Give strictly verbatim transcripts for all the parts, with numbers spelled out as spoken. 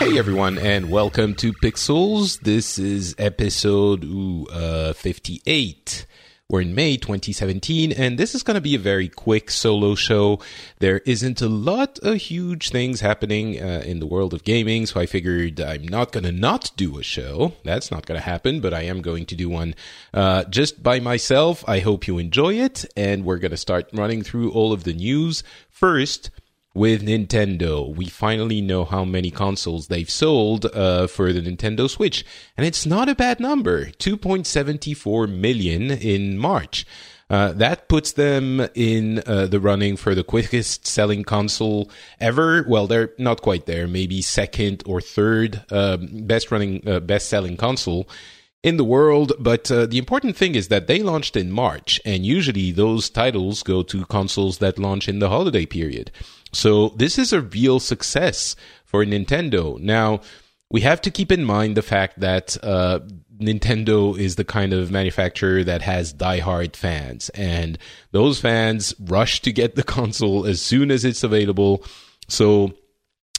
Hey everyone and welcome to Pixels. This is episode ooh, uh, fifty-eight. We're in May twenty seventeen and this is going to be a very quick solo show. There isn't a lot of huge things happening uh, in the world of gaming, so I figured I'm not going to not do a show. That's not going to happen, but I am going to do one uh, just by myself. I hope you enjoy it, and we're going to start running through all of the news. First, with Nintendo, we finally know how many consoles they've sold uh, for the Nintendo Switch. And it's not a bad number, two point seven four million in March. Uh, that puts them in uh, the running for the quickest selling console ever. Well, they're not quite there, maybe second or third um, best running, uh, best selling console in the world, but uh, the important thing is that they launched in March, and usually those titles go to consoles that launch in the holiday period. So this is a real success for Nintendo. Now, we have to keep in mind the fact that uh, Nintendo is the kind of manufacturer that has diehard fans, and those fans rush to get the console as soon as it's available. So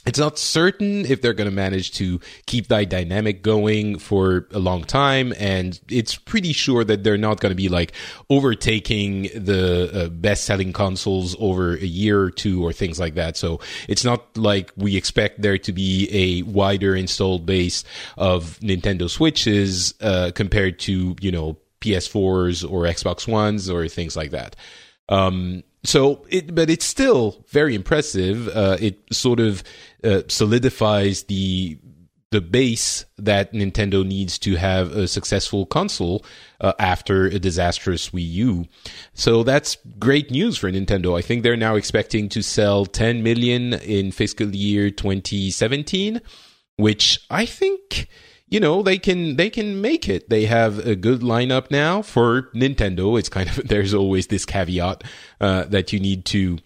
it's not certain if they're going to manage to keep that dynamic going for a long time, and it's pretty sure that they're not going to be like overtaking the uh, best-selling consoles over a year or two or things like that. So it's not like we expect there to be a wider installed base of Nintendo Switches uh, compared to, you know, P S fours or Xbox Ones or things like that. Um, So, it, but it's still very impressive. Uh, it sort of uh, solidifies the the base that Nintendo needs to have a successful console uh, after a disastrous Wii U. So that's great news for Nintendo. I think they're now expecting to sell ten million in fiscal year twenty seventeen, which I think, you know, they can they can make it. They have a good lineup now for Nintendo. It's kind of, there's always this caveat uh, that you need to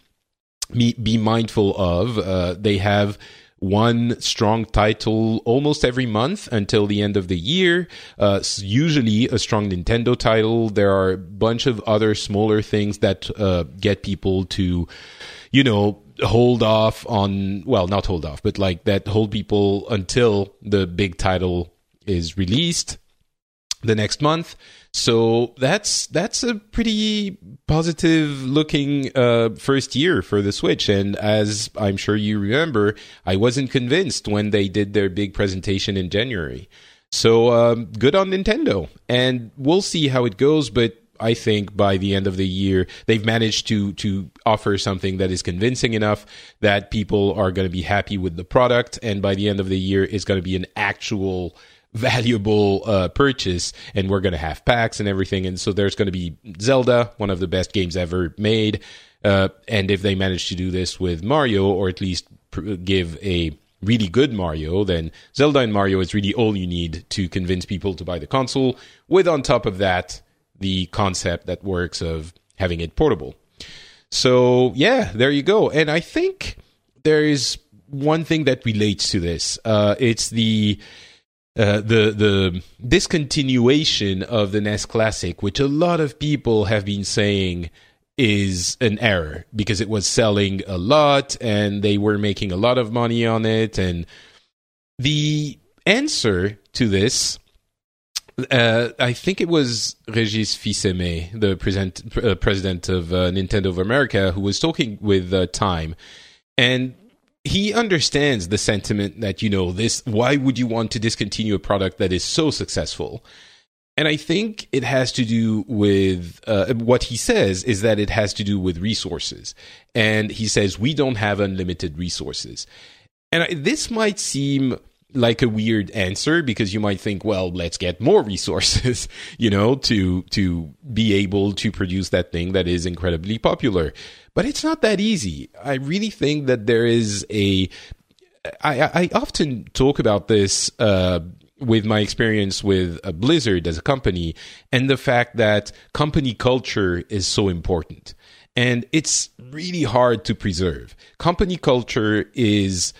be mindful of. Uh, they have one strong title almost every month until the end of the year. Uh, usually a strong Nintendo title. There are a bunch of other smaller things that uh, get people to, you know, hold off on, well, not hold off, but like that hold people until the big title is released the next month. So that's that's a pretty positive looking uh, first year for the Switch. And as I'm sure you remember, I wasn't convinced when they did their big presentation in January. So um, good on Nintendo. And we'll see how it goes, but I think by the end of the year, they've managed to to offer something that is convincing enough that people are going to be happy with the product. And by the end of the year, it's going to be an actual valuable uh, purchase. And we're going to have packs and everything. And so there's going to be Zelda, one of the best games ever made. Uh, and if they manage to do this with Mario, or at least pr- give a really good Mario, then Zelda and Mario is really all you need to convince people to buy the console. With on top of that, the concept that works of having it portable. So, yeah, there you go. And I think there is one thing that relates to this. Uh, it's the, uh, the the discontinuation of the N E S Classic, which a lot of people have been saying is an error because it was selling a lot and they were making a lot of money on it. And the answer to this, Uh, I think it was Reggie Fils-Aimé, the present, uh, president of uh, Nintendo of America, who was talking with uh, Time. And he understands the sentiment that, you know, this, why would you want to discontinue a product that is so successful? And I think it has to do with, uh, what he says is that it has to do with resources. And he says, we don't have unlimited resources. And I, this might seem like a weird answer, because you might think, well, let's get more resources, you know, to to be able to produce that thing that is incredibly popular. But it's not that easy. I really think that there is a... I, I often talk about this uh, with my experience with Blizzard as a company, and the fact that company culture is so important. And it's really hard to preserve. Company culture is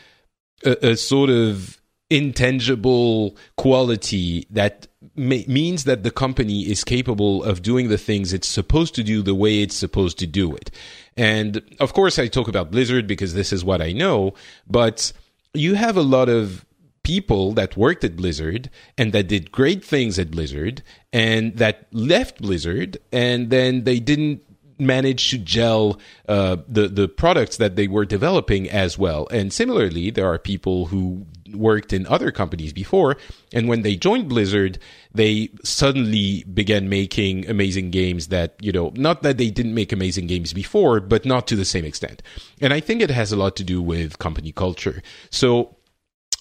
a, a sort of... intangible quality that may, means that the company is capable of doing the things it's supposed to do the way it's supposed to do it. And of course, I talk about Blizzard because this is what I know, but you have a lot of people that worked at Blizzard and that did great things at Blizzard and that left Blizzard, and then they didn't manage to gel uh, the, the products that they were developing as well. And similarly, there are people who worked in other companies before, and when they joined Blizzard, they suddenly began making amazing games that, you know, not that they didn't make amazing games before, but not to the same extent. And I think it has a lot to do with company culture. So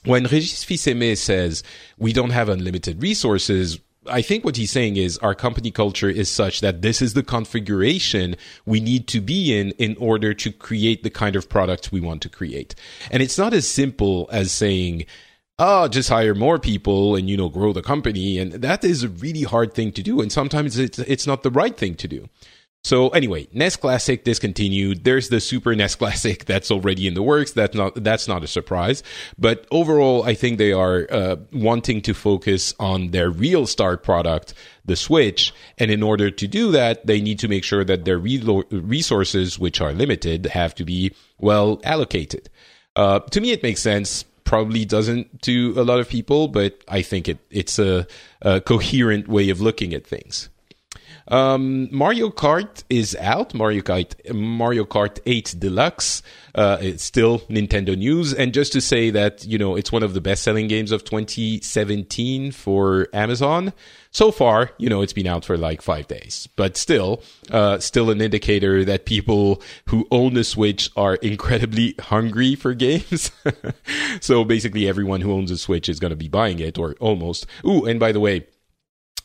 when Regis Fils-Aimé says, we don't have unlimited resources, I think what he's saying is our company culture is such that this is the configuration we need to be in in order to create the kind of product we want to create. And it's not as simple as saying, oh, just hire more people and, you know, grow the company. And that is a really hard thing to do. And sometimes it's, it's not the right thing to do. So anyway, N E S Classic discontinued. There's the Super N E S Classic that's already in the works. That's not that's not a surprise. But overall, I think they are uh, wanting to focus on their real star product, the Switch. And in order to do that, they need to make sure that their re- resources, which are limited, have to be well allocated. Uh, to me, it makes sense. Probably doesn't to a lot of people, but I think it it's a, a coherent way of looking at things. Um, Mario Kart is out. Mario Kart, Mario Kart eight Deluxe. Uh, it's still Nintendo news. And just to say that, you know, it's one of the best-selling games of twenty seventeen for Amazon. So far, you know, it's been out for like five days. But still, uh, still an indicator that people who own a Switch are incredibly hungry for games. So basically everyone who owns a Switch is going to be buying it, or almost. Ooh, and by the way,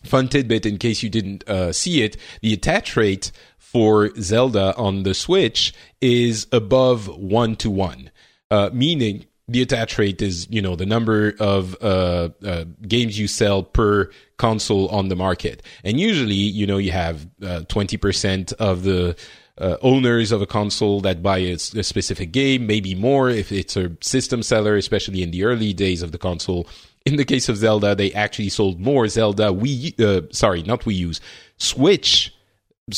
fun tidbit, in case you didn't uh, see it, the attach rate for Zelda on the Switch is above one to one, uh, meaning the attach rate is, you know, the number of uh, uh, games you sell per console on the market. And usually, you know, you have uh, twenty percent of the Uh, owners of a console that buy a, a specific game, maybe more if it's a system seller, especially in the early days of the console. In the case of Zelda, they actually sold more Zelda Wii, uh, sorry, not Wii U's, Switch.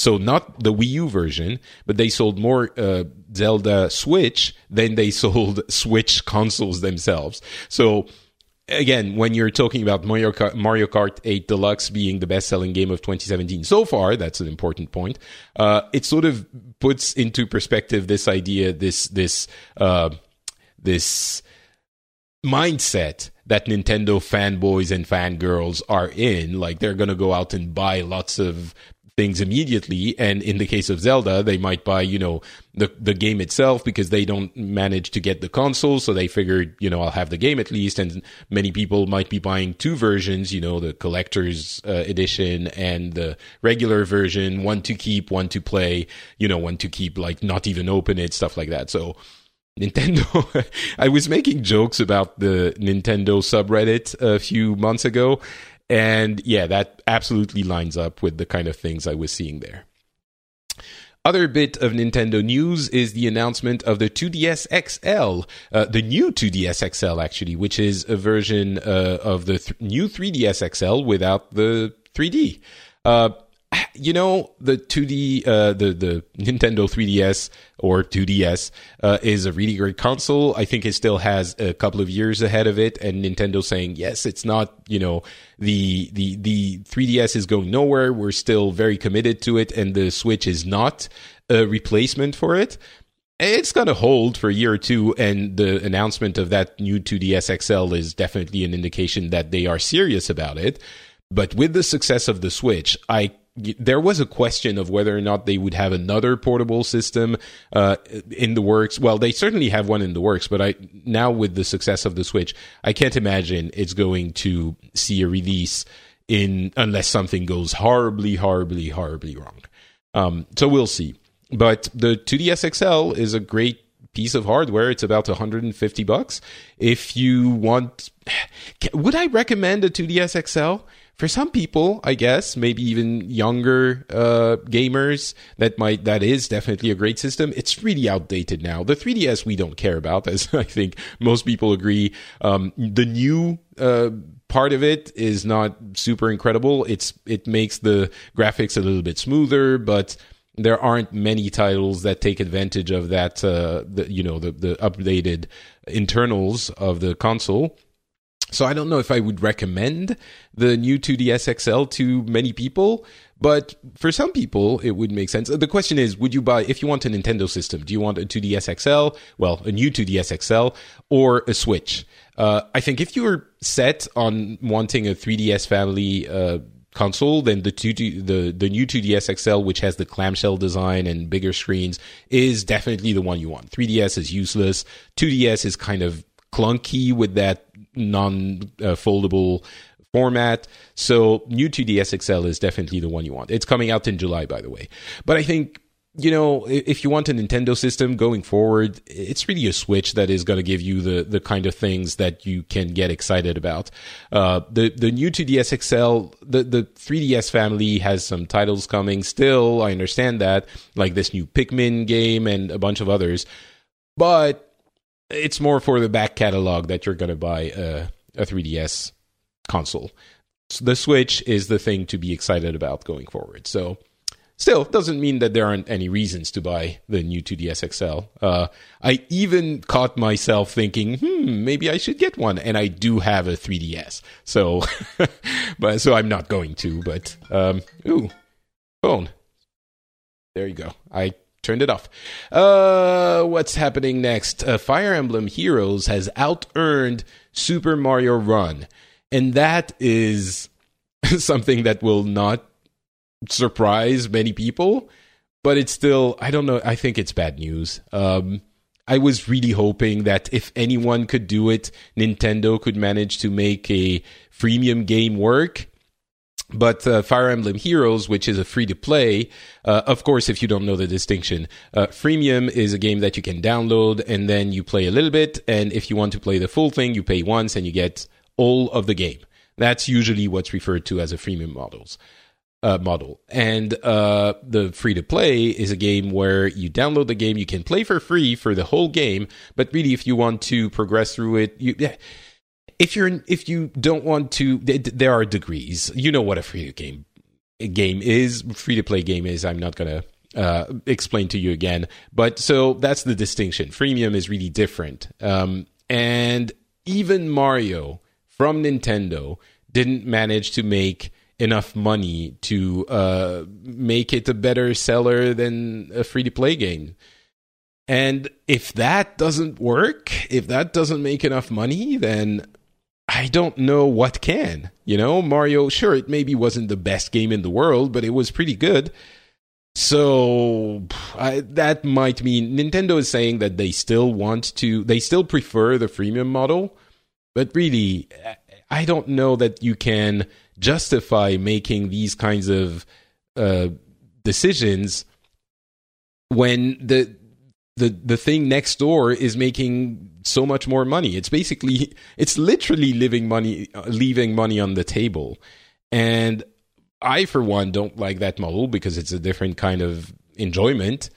So not the Wii U version, but they sold more uh, Zelda Switch than they sold Switch consoles themselves. So again, when you're talking about Mario Kart, Mario Kart eight Deluxe being the best-selling game of twenty seventeen so far, that's an important point. Uh, it sort of puts into perspective this idea, this this uh, this mindset that Nintendo fanboys and fangirls are in. Like, they're going to go out and buy lots of things immediately, and in the case of Zelda, they might buy, you know, the the game itself because they don't manage to get the console, so they figured, you know, I'll have the game at least. And many people might be buying two versions, you know, the collector's uh, edition and the regular version, one to keep, one to play, you know, one to keep, like, not even open it, stuff like that. So Nintendo, I was making jokes about the Nintendo subreddit a few months ago, and yeah, that absolutely lines up with the kind of things I was seeing there. Other bit of Nintendo news is the announcement of the two D S X L, uh, the new two D S X L actually, which is a version uh, of the th- new three D S X L without the three D. Uh, you know, the two D, uh, the, the Nintendo three D S or two D S uh, is a really great console. I think it still has a couple of years ahead of it, and Nintendo saying, yes, it's not, you know, the, the, the three D S is going nowhere. We're still very committed to it, and the Switch is not a replacement for it. it's going to hold for a year or two, and the announcement of that new two D S X L is definitely an indication that they are serious about it. But with the success of the Switch, I there was a question of whether or not they would have another portable system uh, in the works. Well, they certainly have one in the works, but I now with the success of the Switch, I can't imagine it's going to see a release in unless something goes horribly, horribly, horribly wrong. Um, so we'll see. But the two D S X L is a great piece of hardware. It's about one hundred fifty bucks. If you want, would I recommend a two D S X L? For some people, I guess, maybe even younger uh, gamers, that might that is definitely a great system. It's really outdated now. The three D S we don't care about, as I think most people agree. Um, the new uh, part of it is not super incredible. It's it makes the graphics a little bit smoother, but there aren't many titles that take advantage of that, uh, the, you know, the, the updated internals of the console. So I don't know if I would recommend the new two D S X L to many people, but for some people, it would make sense. The question is, would you buy, if you want a Nintendo system, do you want a two D S X L, well, a new two D S X L, or a Switch? Uh, I think if you're set on wanting a three D S family uh console, then the two the the new two D S X L, which has the clamshell design and bigger screens, is definitely the one you want. three D S is useless. two D S is kind of clunky with that non-foldable format. So new two D S X L is definitely the one you want. It's coming out in July, by the way. But I think, you know, if you want a Nintendo system going forward, it's really a Switch that is going to give you the, the kind of things that you can get excited about. Uh, the, the new two D S X L, the, the three D S family has some titles coming still. I understand that, like this new Pikmin game and a bunch of others. But it's more for the back catalog that you're going to buy a, a three D S console. So the Switch is the thing to be excited about going forward. So still, doesn't mean that there aren't any reasons to buy the new two D S X L. Uh, I even caught myself thinking, hmm, maybe I should get one. And I do have a three D S. So, but, so I'm not going to, but, um, ooh, phone. There you go. I turned it off. Uh, what's happening next? Uh, Fire Emblem Heroes has out-earned Super Mario Run. And that is something that will not surprise many people. But it's still, I don't know, I think it's bad news. Um, I was really hoping that if anyone could do it, Nintendo could manage to make a freemium game work. But uh, Fire Emblem Heroes, which is a free-to-play, uh, of course, if you don't know the distinction, uh, freemium is a game that you can download and then you play a little bit. And if you want to play the full thing, you pay once and you get all of the game. That's usually what's referred to as a freemium models, uh, model. And uh, the free-to-play is a game where you download the game, you can play for free for the whole game. But really, if you want to progress through it, you... Yeah. If you're if you don't want to, there are degrees. You know what a free to game game is, free to play game is. I'm not gonna uh, explain to you again. But so that's the distinction. Freemium is really different. Um, and even Mario from Nintendo didn't manage to make enough money to uh, make it a better seller than a free to play game. And if that doesn't work, if that doesn't make enough money, then I don't know what can. You know, Mario, sure, it maybe wasn't the best game in the world, but it was pretty good. So I, that might mean Nintendo is saying that they still want to, they still prefer the freemium model. But really, I don't know that you can justify making these kinds of uh, decisions when the... The, the thing next door is making so much more money. It's basically, it's literally leaving money, leaving money on the table. And I, for one, don't like that model because it's a different kind of enjoyment.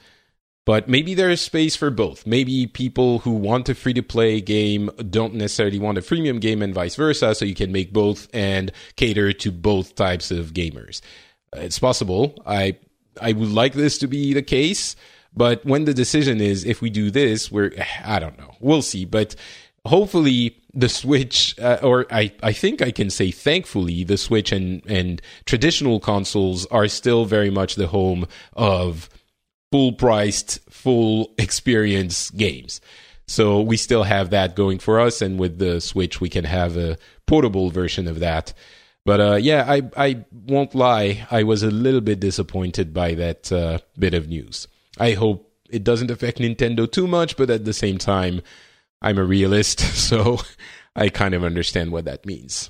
But maybe there is space for both. Maybe people who want a free-to-play game don't necessarily want a freemium game and vice versa, so you can make both and cater to both types of gamers. It's possible. I I would like this to be the case. But when the decision is, if we do this, we're, I don't know. We'll see. But hopefully the Switch, uh, or I, I think I can say thankfully, the Switch and, and traditional consoles are still very much the home of full-priced, full experience games. So we still have that going for us, and with the Switch, we can have a portable version of that. But uh, yeah, I I won't lie, I was a little bit disappointed by that uh, bit of news. I hope it doesn't affect Nintendo too much, but at the same time, I'm a realist, so I kind of understand what that means.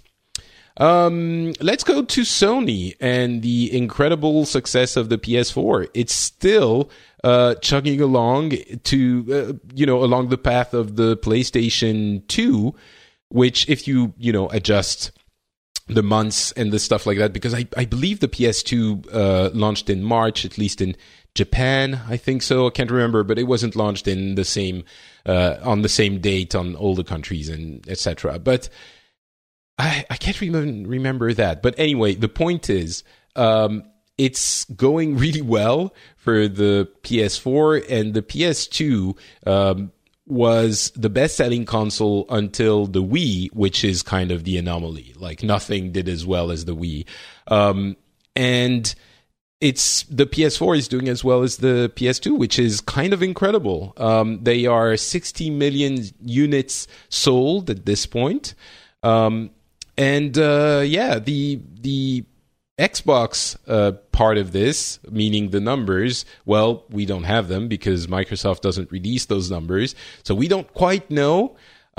Um, let's go to Sony and the incredible success of the P S four. It's still uh, chugging along to uh, you know along the path of the PlayStation two, which if you you know adjust the months and the stuff like that, because I, I believe the P S two uh, launched in March, at least in Japan, I think so. I can't remember, but it wasn't launched in the same uh, on the same date on all the countries and et cetera. But I, I can't even remember that. But anyway, the point is, um, it's going really well for the P S four, and the P S two um, was the best-selling console until the Wii, which is kind of the anomaly. Like, nothing did as well as the Wii. Um, and it's the P S four is doing as well as the P S two, which is kind of incredible. Um, they are sixty million units sold at this point. Um, And, uh, yeah, the the Xbox uh, part of this, meaning the numbers, well, we don't have them because Microsoft doesn't release those numbers. So we don't quite know,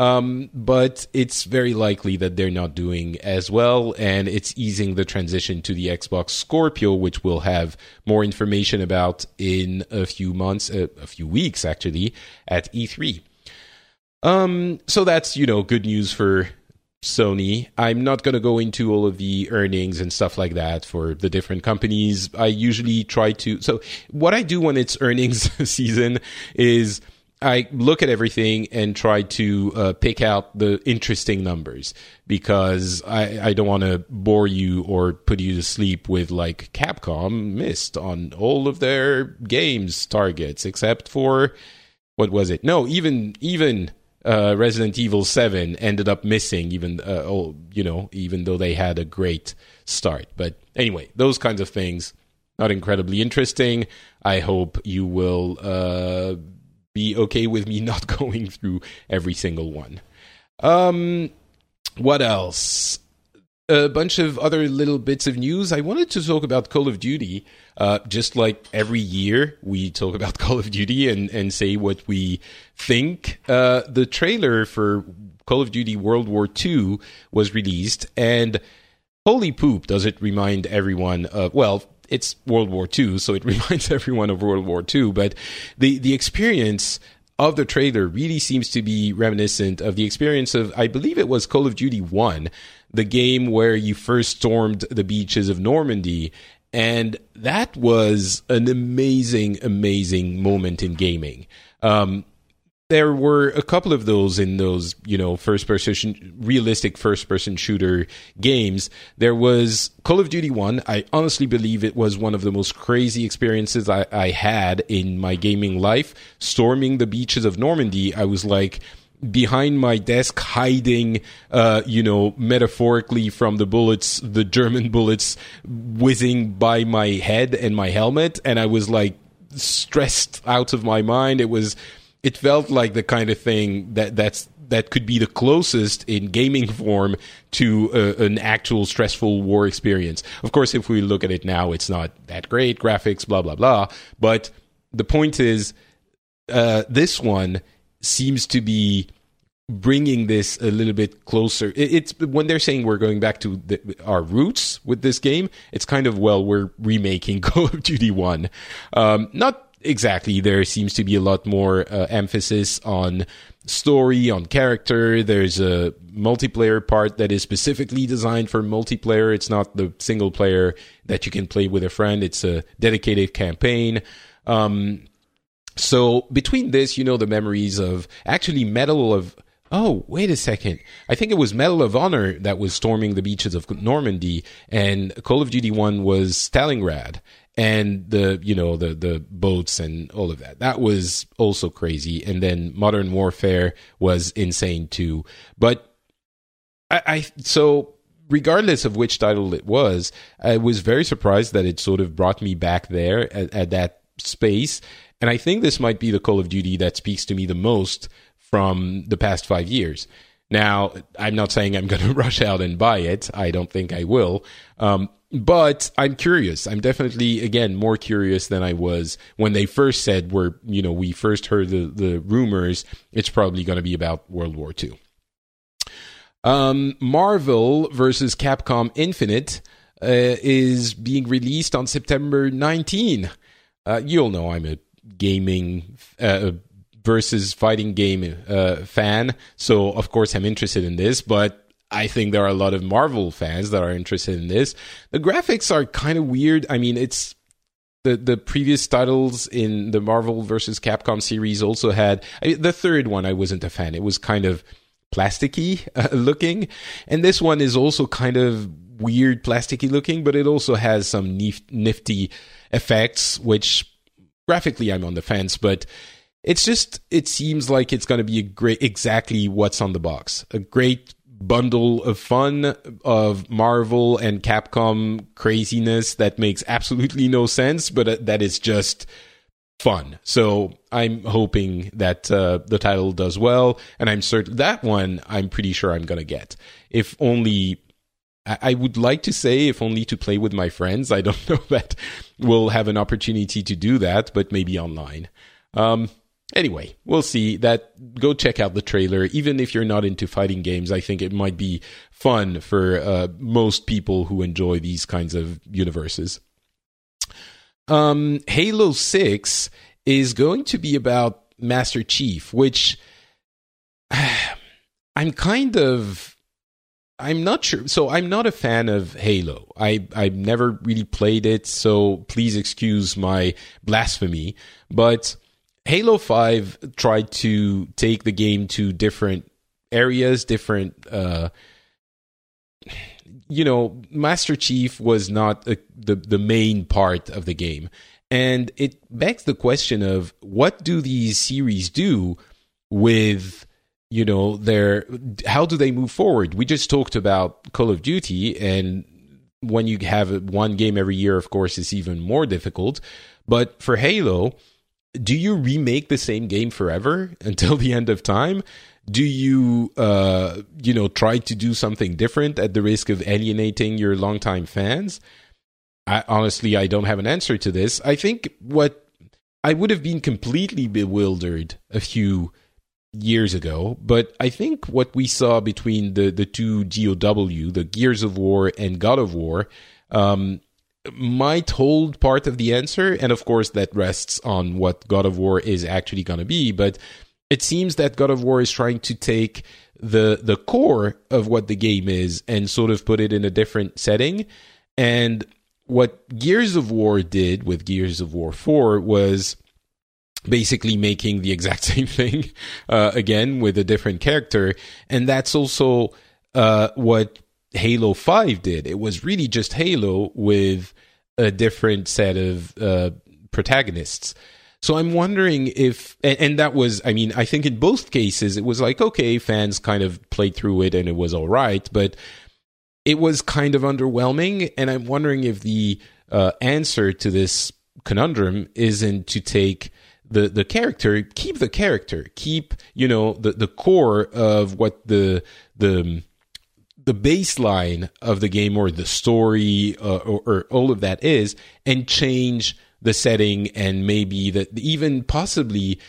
um, but it's very likely that they're not doing as well. And it's easing the transition to the Xbox Scorpio, which we'll have more information about in a few months, uh, a few weeks, actually, at E three. Um, so that's, you know, good news for Sony. I'm not going to go into all of the earnings and stuff like that for the different companies. I usually try to... So what I do when it's earnings season is I look at everything and try to uh, pick out the interesting numbers, because I, I don't want to bore you or put you to sleep with, like, Capcom missed on all of their games targets, except for... What was it? No, even... even Uh, Resident Evil seven ended up missing, even uh, oh, you know, even though they had a great start. But anyway, those kinds of things, not incredibly interesting. I hope you will uh, be okay with me not going through every single one. Um, what else? A bunch of other little bits of news. I wanted to talk about Call of Duty. Uh, just like every year, we talk about Call of Duty and, and say what we think. Uh, the trailer for Call of Duty World War Two was released, and holy poop, does it remind everyone of... Well, it's World War Two, so it reminds everyone of World War Two, but the, the experience of the trailer really seems to be reminiscent of the experience of, I believe it was Call of Duty one, the game where you first stormed the beaches of Normandy. And that was an amazing, amazing moment in gaming. Um, there were a couple of those in those, you know, first-person, realistic first-person shooter games. There was Call of Duty one. I honestly believe it was one of the most crazy experiences I, I had in my gaming life. Storming the beaches of Normandy, I was like... behind my desk, hiding, uh, you know, metaphorically from the bullets, the German bullets whizzing by my head and my helmet. And I was like stressed out of my mind. It was, it felt like the kind of thing that that's, that could be the closest in gaming form to uh, an actual stressful war experience. Of course, if we look at it now, it's not that great graphics, blah, blah, blah. But the point is, uh, this one seems to be bringing this a little bit closer. It's when they're saying we're going back to the, our roots with this game, it's kind of, well, we're remaking Call of Duty one. Um, not exactly. There seems to be a lot more uh, emphasis on story, on character. There's a multiplayer part that is specifically designed for multiplayer. It's not the single player that you can play with a friend. It's a dedicated campaign. Um, So between this, you know, the memories of actually Medal of... Oh, wait a second. I think it was Medal of Honor that was storming the beaches of Normandy, and Call of Duty one was Stalingrad, and the, you know, the, the boats and all of that. That was also crazy. And then Modern Warfare was insane too. But I... I so... regardless of which title it was, I was very surprised that it sort of brought me back there at, at that space. And I think this might be the Call of Duty that speaks to me the most from the past five years. Now, I'm not saying I'm going to rush out and buy it. I don't think I will. Um, but I'm curious. I'm definitely, again, more curious than I was when they first said, we're, you know, we first heard the, the rumors. It's probably going to be about World War Two. Um, Marvel versus Capcom Infinite uh, is being released on September nineteenth. Uh, you'll know I'm a gaming uh, versus fighting game uh, fan, so of course I'm interested in this, but I think there are a lot of Marvel fans that are interested in this. The graphics are kind of weird. I mean, it's the the previous titles in the Marvel versus Capcom series also had... I, the third one, I wasn't a fan. It was kind of plasticky uh, looking, and this one is also kind of weird plasticky looking, but it also has some nifty effects, which graphically I'm on the fence, but it's just, it seems like it's going to be a great, exactly what's on the box, a great bundle of fun of Marvel and Capcom craziness that makes absolutely no sense, but that is just fun. So I'm hoping that uh, the title does well, and I'm certain that one I'm pretty sure I'm gonna get. If only, I, I would like to say, if only to play with my friends. I don't know that we'll have an opportunity to do that, but maybe online. Um, anyway, we'll see. That go check out the trailer. Even if you're not into fighting games, I think it might be fun for uh, most people who enjoy these kinds of universes. Um, Halo six is going to be about Master Chief, which I'm kind of, I'm not sure. So I'm not a fan of Halo. I, I've never really played it, so please excuse my blasphemy. But Halo five tried to take the game to different areas, different... Uh, you know, Master Chief was not a, the, the main part of the game. And it begs the question of, what do these series do with, you know, their... How do they move forward? We just talked about Call of Duty, and when you have one game every year, of course, it's even more difficult. But for Halo, do you remake the same game forever until the end of time? Do you, uh, you know, try to do something different at the risk of alienating your longtime fans? I, honestly, I don't have an answer to this. I think what I would have been completely bewildered a few years ago, but I think what we saw between the, the two G O W, the Gears of War and God of War, um, might hold part of the answer. And of course, that rests on what God of War is actually going to be, but... It seems that God of War is trying to take the the core of what the game is and sort of put it in a different setting. And what Gears of War did with Gears of War four was basically making the exact same thing, uh, again, with a different character. And that's also uh, what Halo five did. It was really just Halo with a different set of uh, protagonists. So I'm wondering if, and, and that was, I mean, I think in both cases, it was like, okay, fans kind of played through it and it was all right, but it was kind of underwhelming. And I'm wondering if the uh, answer to this conundrum isn't to take the, the character, keep the character, keep, you know, the, the core of what the, the, the baseline of the game or the story uh, or, or all of that is, and change the setting and maybe the, even possibly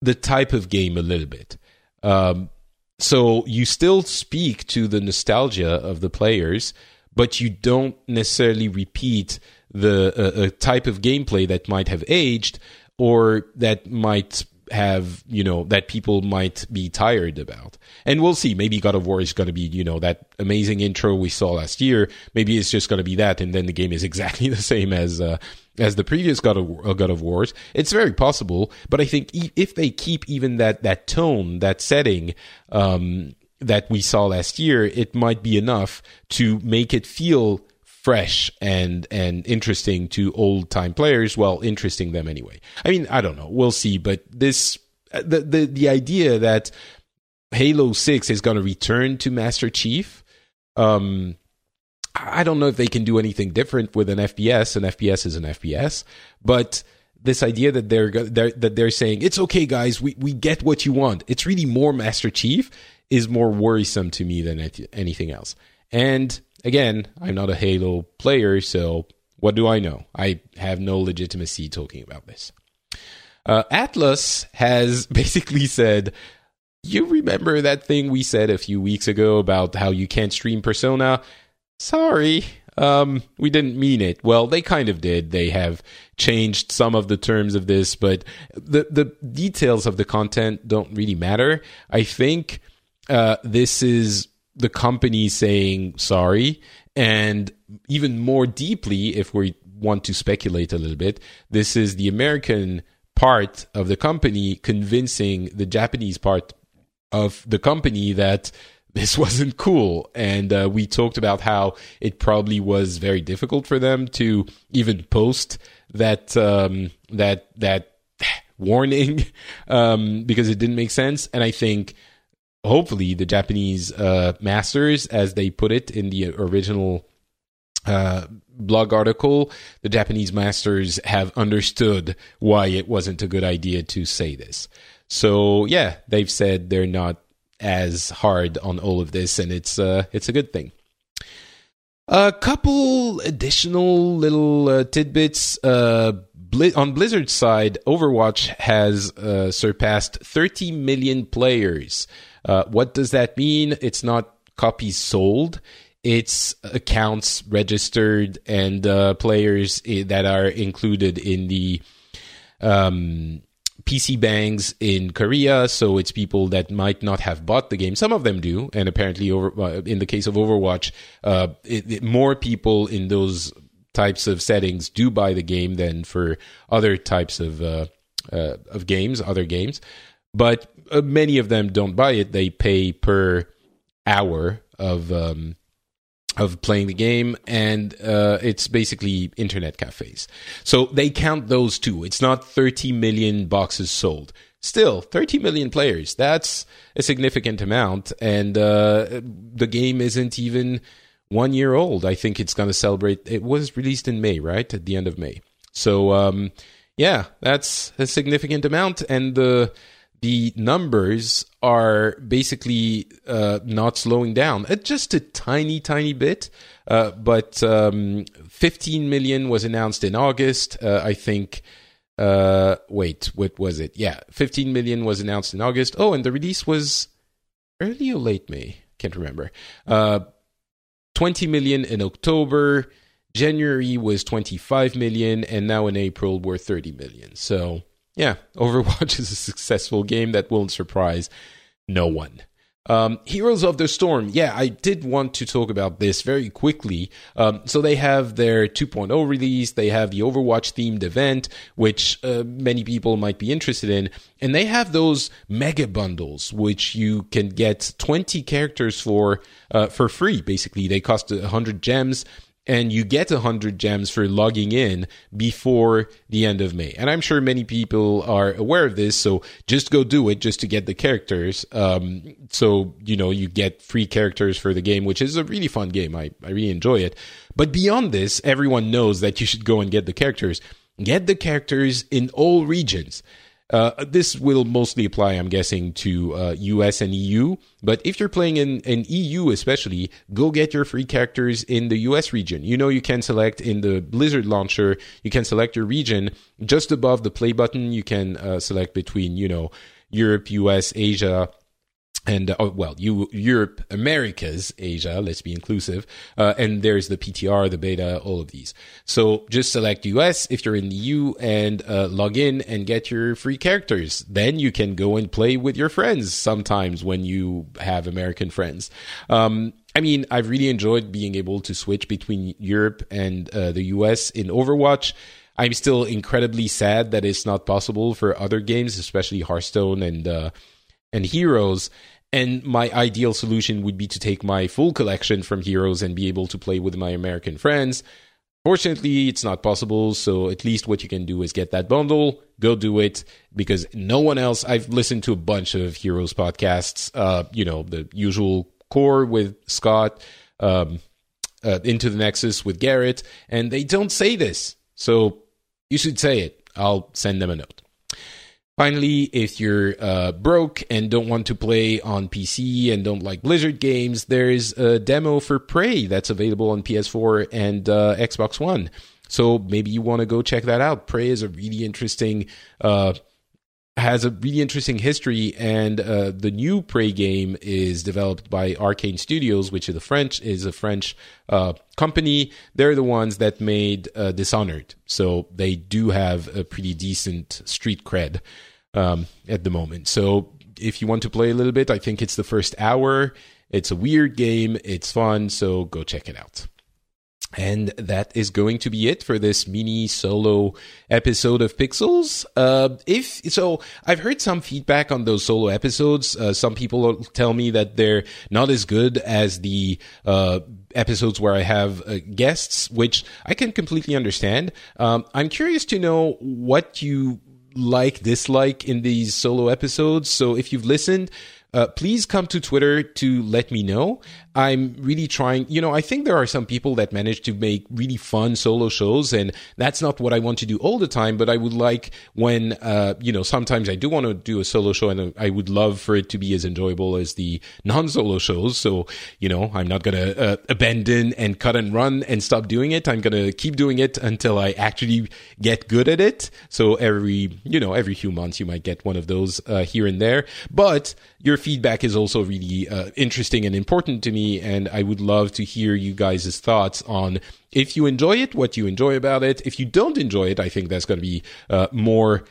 the type of game a little bit. Um, so you still speak to the nostalgia of the players, but you don't necessarily repeat the uh, a type of gameplay that might have aged or that might have, you know, that people might be tired about. And we'll see. Maybe God of War is going to be, you know, that amazing intro we saw last year. Maybe it's just going to be that, and then the game is exactly the same as... Uh, as the previous God of, War, God of Wars. It's very possible, but I think e- if they keep even that, that tone, that setting um, that we saw last year, it might be enough to make it feel fresh and and interesting to old-time players, well, interesting them anyway. I mean, I don't know. We'll see, but this the the, the idea that Halo six is going to return to Master Chief... Um, I don't know if they can do anything different with an F P S. An F P S is an F P S. But this idea that they're, they're that they're saying it's okay, guys, we we get what you want. It's really more Master Chief is more worrisome to me than anything else. And again, I'm not a Halo player, so what do I know? I have no legitimacy talking about this. Uh, Atlus has basically said, you remember that thing we said a few weeks ago about how you can't stream Persona? Sorry, um, we didn't mean it. Well, they kind of did. They have changed some of the terms of this, but the, the details of the content don't really matter. I think uh, this is the company saying sorry, and even more deeply, if we want to speculate a little bit, this is the American part of the company convincing the Japanese part of the company that this wasn't cool. And uh, we talked about how it probably was very difficult for them to even post that um, that that warning um, because it didn't make sense. And I think hopefully the Japanese uh, masters, as they put it in the original uh blog article, the Japanese masters have understood why it wasn't a good idea to say this. So yeah, they've said they're not as hard on all of this, and it's uh it's a good thing. A couple additional little uh, tidbits uh Bli- on Blizzard's side. Overwatch has uh, surpassed thirty million players. Uh what does that mean? It's not copies sold. It's accounts registered and uh, players that are included in the um, P C bangs in Korea. So it's people that might not have bought the game. Some of them do. And apparently, over, uh, in the case of Overwatch, uh, it, it, more people in those types of settings do buy the game than for other types of uh, uh, of games, other games. But uh, many of them don't buy it. They pay per hour of... Um, of playing the game, and uh, it's basically internet cafes. So they count those two. It's not thirty million boxes sold. Still, thirty million players. That's a significant amount, and uh, the game isn't even one year old. I think it's going to celebrate... It was released in May, right? At the end of May. So, um, yeah, that's a significant amount, and the... The numbers are basically uh, not slowing down. Uh, just a tiny, tiny bit. Uh, but um, fifteen million was announced in August. Uh, I think... Uh, wait, what was it? Yeah, fifteen million was announced in August. Oh, and the release was early or late May? Can't remember. Uh, twenty million in October. January was twenty-five million. And now in April, we're thirty million. So... yeah, Overwatch is a successful game that won't surprise no one. Um, Heroes of the Storm. Yeah, I did want to talk about this very quickly. Um, so they have their two point oh release. They have the Overwatch-themed event, which uh, many people might be interested in. And they have those mega bundles, which you can get twenty characters for uh, for free, basically. They cost one hundred gems. And you get one hundred gems for logging in before the end of May. And I'm sure many people are aware of this, so just go do it just to get the characters. Um, so, you know, you get free characters for the game, which is a really fun game. I, I really enjoy it. But beyond this, everyone knows that you should go and get the characters. Get the characters in all regions. Uh, this will mostly apply, I'm guessing, to uh, U S and E U. But if you're playing in, in E U especially, go get your free characters in the U S region. You know, you can select in the Blizzard launcher, you can select your region. Just above the play button, you can uh, select between, you know, Europe, U S, Asia, and, uh, well, you, Europe, Americas, Asia, let's be inclusive. Uh, and there's the P T R, the beta, all of these. So just select U S if you're in the E U and uh, log in and get your free characters. Then you can go and play with your friends sometimes when you have American friends. Um, I mean, I've really enjoyed being able to switch between Europe and uh, the U S in Overwatch. I'm still incredibly sad that it's not possible for other games, especially Hearthstone and uh, and Heroes. And my ideal solution would be to take my full collection from Heroes and be able to play with my American friends. Fortunately, it's not possible, so at least what you can do is get that bundle, go do it, because no one else... I've listened to a bunch of Heroes podcasts, uh, you know, the usual core with Scott, um, uh, Into the Nexus with Garrett, and they don't say this, so you should say it. I'll send them a note. Finally, if you're uh, broke and don't want to play on P C and don't like Blizzard games, there is a demo for Prey that's available on P S four and uh, Xbox One. So maybe you want to go check that out. Prey is a really interesting, uh, has a really interesting history, and uh, the new Prey game is developed by Arcane Studios, which is a French is a French uh, company. They're the ones that made uh, Dishonored, so they do have a pretty decent street cred um, at the moment. So if you want to play a little bit, I think it's the first hour. It's a weird game. It's fun, so go check it out. And that is going to be it for this mini solo episode of Pixels. Uh, if so, I've heard some feedback on those solo episodes. Uh, some people tell me that they're not as good as the uh, episodes where I have uh, guests, which I can completely understand. Um, I'm curious to know what you like, dislike in these solo episodes. So if you've listened, Uh, please come to Twitter to let me know. I'm really trying, you know, I think there are some people that manage to make really fun solo shows, and that's not what I want to do all the time, but I would like when, uh, you know, sometimes I do want to do a solo show, and I would love for it to be as enjoyable as the non-solo shows. So, you know, I'm not going to uh, abandon and cut and run and stop doing it. I'm going to keep doing it until I actually get good at it. So every, you know, every few months you might get one of those uh, here and there, but your feedback is also really uh, interesting and important to me, and I would love to hear you guys' thoughts on if you enjoy it, what you enjoy about it. If you don't enjoy it, I think that's going to be uh, more,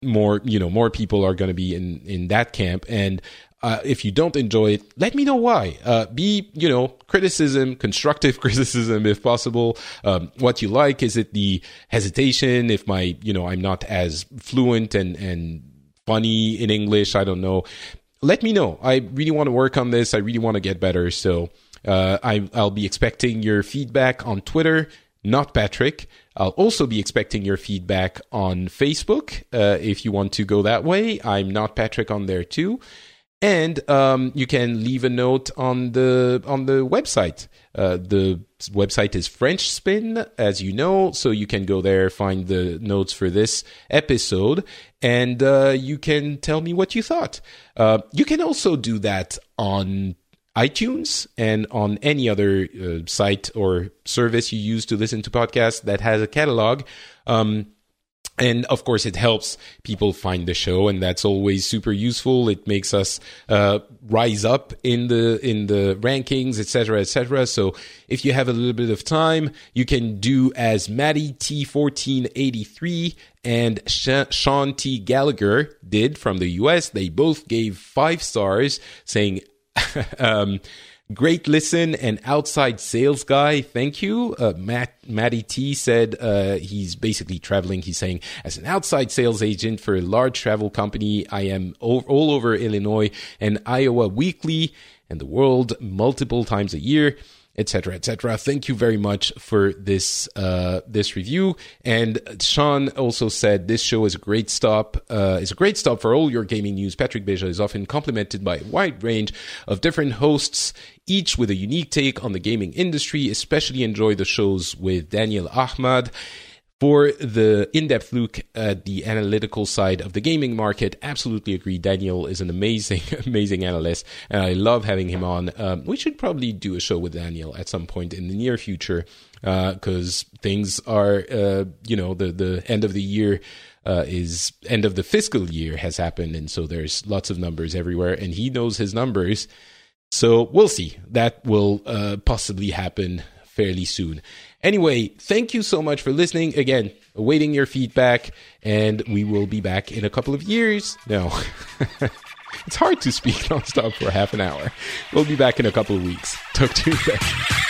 more, you know, more people are going to be in, in that camp. And uh, if you don't enjoy it, let me know why. Uh, be, you know, criticism, constructive criticism if possible. Um, what you like, is it the hesitation? If my, you know, I'm not as fluent and, and funny in English, I don't know. Let me know. I really want to work on this. I really want to get better. So uh, I, I'll be expecting your feedback on Twitter, not Patrick. I'll also be expecting your feedback on Facebook, uh, if you want to go that way. I'm not Patrick on there too. And um, you can leave a note on the on the website. Uh, the website is French Spin, as you know, so you can go there, find the notes for this episode, and uh, you can tell me what you thought. Uh, you can also do that on iTunes and on any other uh, site or service you use to listen to podcasts that has a catalog. Um And, of course, it helps people find the show, and that's always super useful. It makes us uh, rise up in the in the rankings, et cetera, et cetera. So if you have a little bit of time, you can do as Maddie T fourteen eighty-three and Sean T. Gallagher did from the U S. They both gave five stars, saying... um, Great listen and outside sales guy, thank you. Uh, Matt, Matty T said uh, he's basically traveling. He's saying, as an outside sales agent for a large travel company, I am all, all over Illinois and Iowa weekly and the world multiple times a year, et cetera, et cetera. Thank you very much for this uh, this review. And Sean also said this show is a great stop. Uh, it's a great stop for all your gaming news. Patrick Béja is often complimented by a wide range of different hosts, each with a unique take on the gaming industry. Especially enjoy the shows with Daniel Ahmad for the in-depth look at the analytical side of the gaming market. Absolutely agree. Daniel is an amazing, amazing analyst, and I love having him on. Um, we should probably do a show with Daniel at some point in the near future, because uh, things are, uh, you know, the, the end of the year uh, is, end of the fiscal year has happened, and so there's lots of numbers everywhere, and he knows his numbers. So we'll see. That will uh, possibly happen fairly soon. Anyway, thank you so much for listening. Again, awaiting your feedback, and we will be back in a couple of years. No, it's hard to speak nonstop for half an hour. We'll be back in a couple of weeks. Talk to you then.